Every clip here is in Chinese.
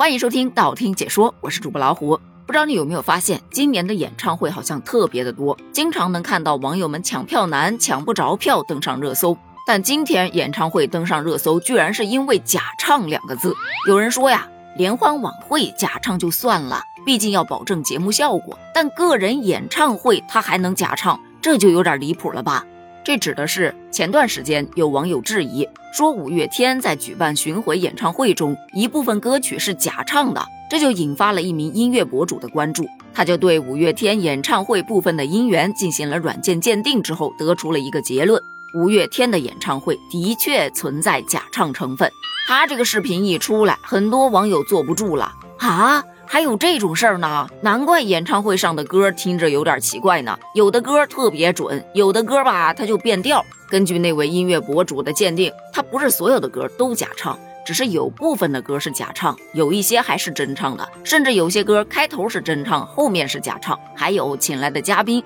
欢迎收听道听解说，我是主播老虎。不知道你有没有发现，今年的演唱会好像特别的多，经常能看到网友们抢票难、抢不着票登上热搜。但今天演唱会登上热搜，居然是因为假唱两个字。有人说呀，联欢晚会假唱就算了，毕竟要保证节目效果，但个人演唱会他还能假唱，这就有点离谱了吧。这指的是前段时间有网友质疑说，五月天在举办巡回演唱会中一部分歌曲是假唱的，这就引发了一名音乐博主的关注。他就对五月天演唱会部分的音源进行了软件鉴定之后，得出了一个结论，五月天的演唱会的确存在假唱成分。他这个视频一出来，很多网友坐不住了啊，还有这种事儿呢？难怪演唱会上的歌听着有点奇怪呢，有的歌特别准，有的歌吧它就变调。根据那位音乐博主的鉴定，他不是所有的歌都假唱，只是有部分的歌是假唱，有一些还是真唱的，甚至有些歌开头是真唱，后面是假唱，还有请来的嘉宾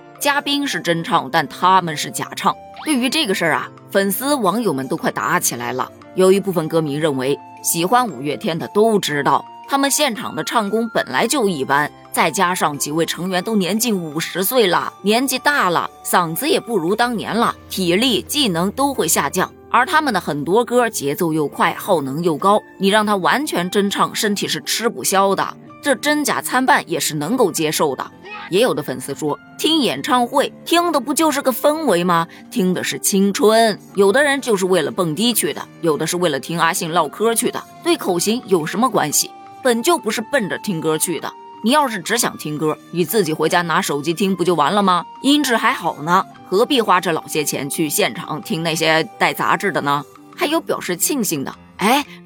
是真唱，但他们是假唱。对于这个事儿啊，粉丝网友们都快打起来了。有一部分歌迷认为，喜欢五月天的都知道，他们现场的唱功本来就一般，再加上几位成员都年近50岁了，年纪大了，嗓子也不如当年了，体力、技能都会下降。而他们的很多歌节奏又快，耗能又高，你让他完全真唱，身体是吃不消的，这真假参半也是能够接受的。也有的粉丝说，听演唱会听的不就是个氛围吗？听的是青春。有的人就是为了蹦迪去的，有的是为了听阿信唠嗑去的，对口型有什么关系？本就不是奔着听歌去的，你要是只想听歌，你自己回家拿手机听不就完了吗？音质还好呢，何必花这老些钱去现场听那些带杂质的呢？还有表示庆幸的，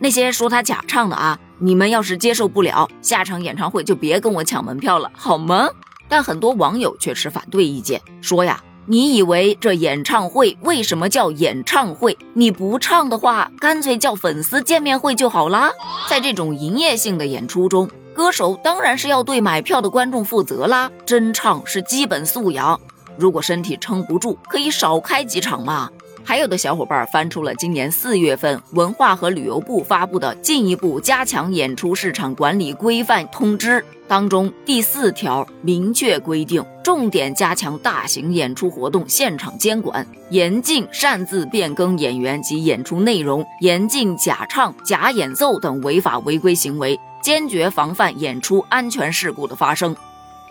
那些说他假唱的啊，你们要是接受不了，下场演唱会就别跟我抢门票了，好吗？但很多网友却持反对意见，说呀，你以为这演唱会为什么叫演唱会？你不唱的话，干脆叫粉丝见面会就好啦。在这种营业性的演出中，歌手当然是要对买票的观众负责啦，真唱是基本素养，如果身体撑不住，可以少开几场嘛。还有的小伙伴翻出了今年4月份文化和旅游部发布的进一步加强演出市场管理规范通知，当中第4条明确规定，重点加强大型演出活动现场监管，严禁擅自变更演员及演出内容，严禁假唱、假演奏等违法违规行为，坚决防范演出安全事故的发生。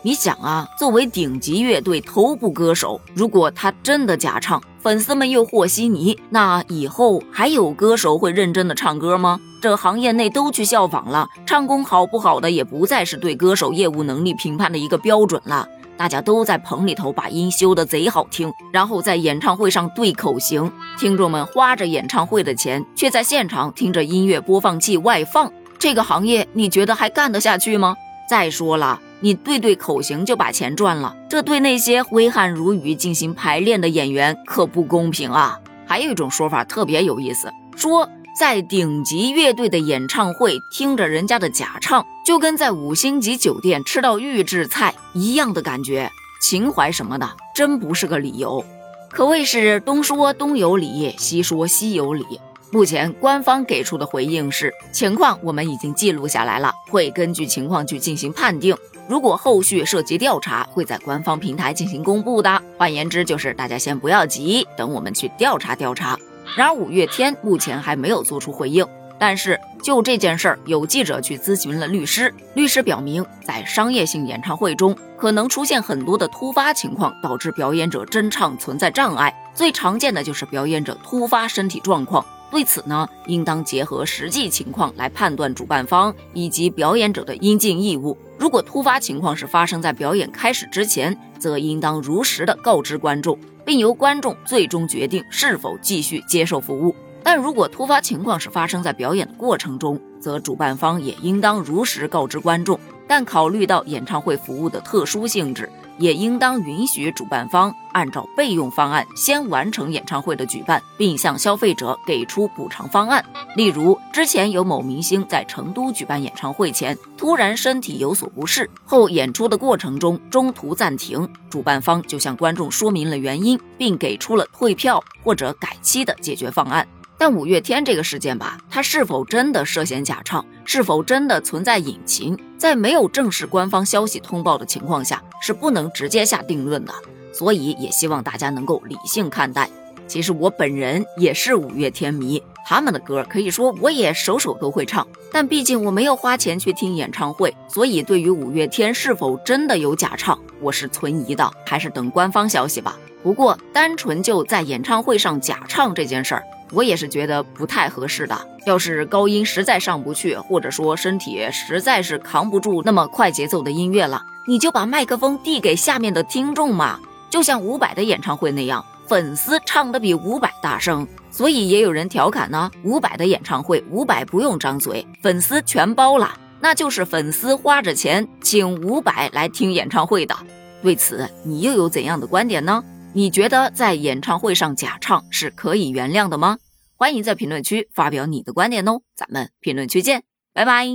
你想啊，作为顶级乐队头部歌手，如果他真的假唱，粉丝们又和稀泥，那以后还有歌手会认真的唱歌吗？这行业内都去效仿了，唱功好不好的也不再是对歌手业务能力评判的一个标准了，大家都在棚里头把音修得贼好听，然后在演唱会上对口型，听众们花着演唱会的钱，却在现场听着音乐播放器外放，这个行业你觉得还干得下去吗？再说了，你对口型就把钱赚了，这对那些挥汗如雨进行排练的演员可不公平啊。还有一种说法特别有意思，说在顶级乐队的演唱会听着人家的假唱，就跟在5星级酒店吃到预制菜一样的感觉，情怀什么的真不是个理由，可谓是东说东有理，西说西有理。目前官方给出的回应是，情况我们已经记录下来了，会根据情况去进行判定，如果后续涉及调查，会在官方平台进行公布的。换言之，就是大家先不要急，等我们去调查调查。然而五月天目前还没有做出回应，但是就这件事儿，有记者去咨询了律师，律师表明，在商业性演唱会中可能出现很多的突发情况，导致表演者真唱存在障碍，最常见的就是表演者突发身体状况。对此呢，应当结合实际情况来判断主办方以及表演者的应尽义务。如果突发情况是发生在表演开始之前，则应当如实的告知观众，并由观众最终决定是否继续接受服务。但如果突发情况是发生在表演的过程中，则主办方也应当如实告知观众，但考虑到演唱会服务的特殊性质，也应当允许主办方按照备用方案先完成演唱会的举办，并向消费者给出补偿方案。例如，之前有某明星在成都举办演唱会前，突然身体有所不适，后演出的过程中中途暂停，主办方就向观众说明了原因，并给出了退票或者改期的解决方案。但五月天这个事件吧，它是否真的涉嫌假唱，是否真的存在隐情，在没有正式官方消息通报的情况下，是不能直接下定论的。所以也希望大家能够理性看待。其实我本人也是五月天迷，他们的歌可以说我也首首都会唱，但毕竟我没有花钱去听演唱会，所以对于五月天是否真的有假唱，我是存疑的，还是等官方消息吧。不过单纯就在演唱会上假唱这件事儿，我也是觉得不太合适的。要是高音实在上不去，或者说身体实在是扛不住那么快节奏的音乐了，你就把麦克风递给下面的听众嘛，就像伍佰的演唱会那样，粉丝唱得比伍佰大声，所以也有人调侃呢，伍佰的演唱会伍佰不用张嘴，粉丝全包了，那就是粉丝花着钱请伍佰来听演唱会的。对此你又有怎样的观点呢？你觉得在演唱会上假唱是可以原谅的吗？欢迎在评论区发表你的观点哦，咱们评论区见，拜拜。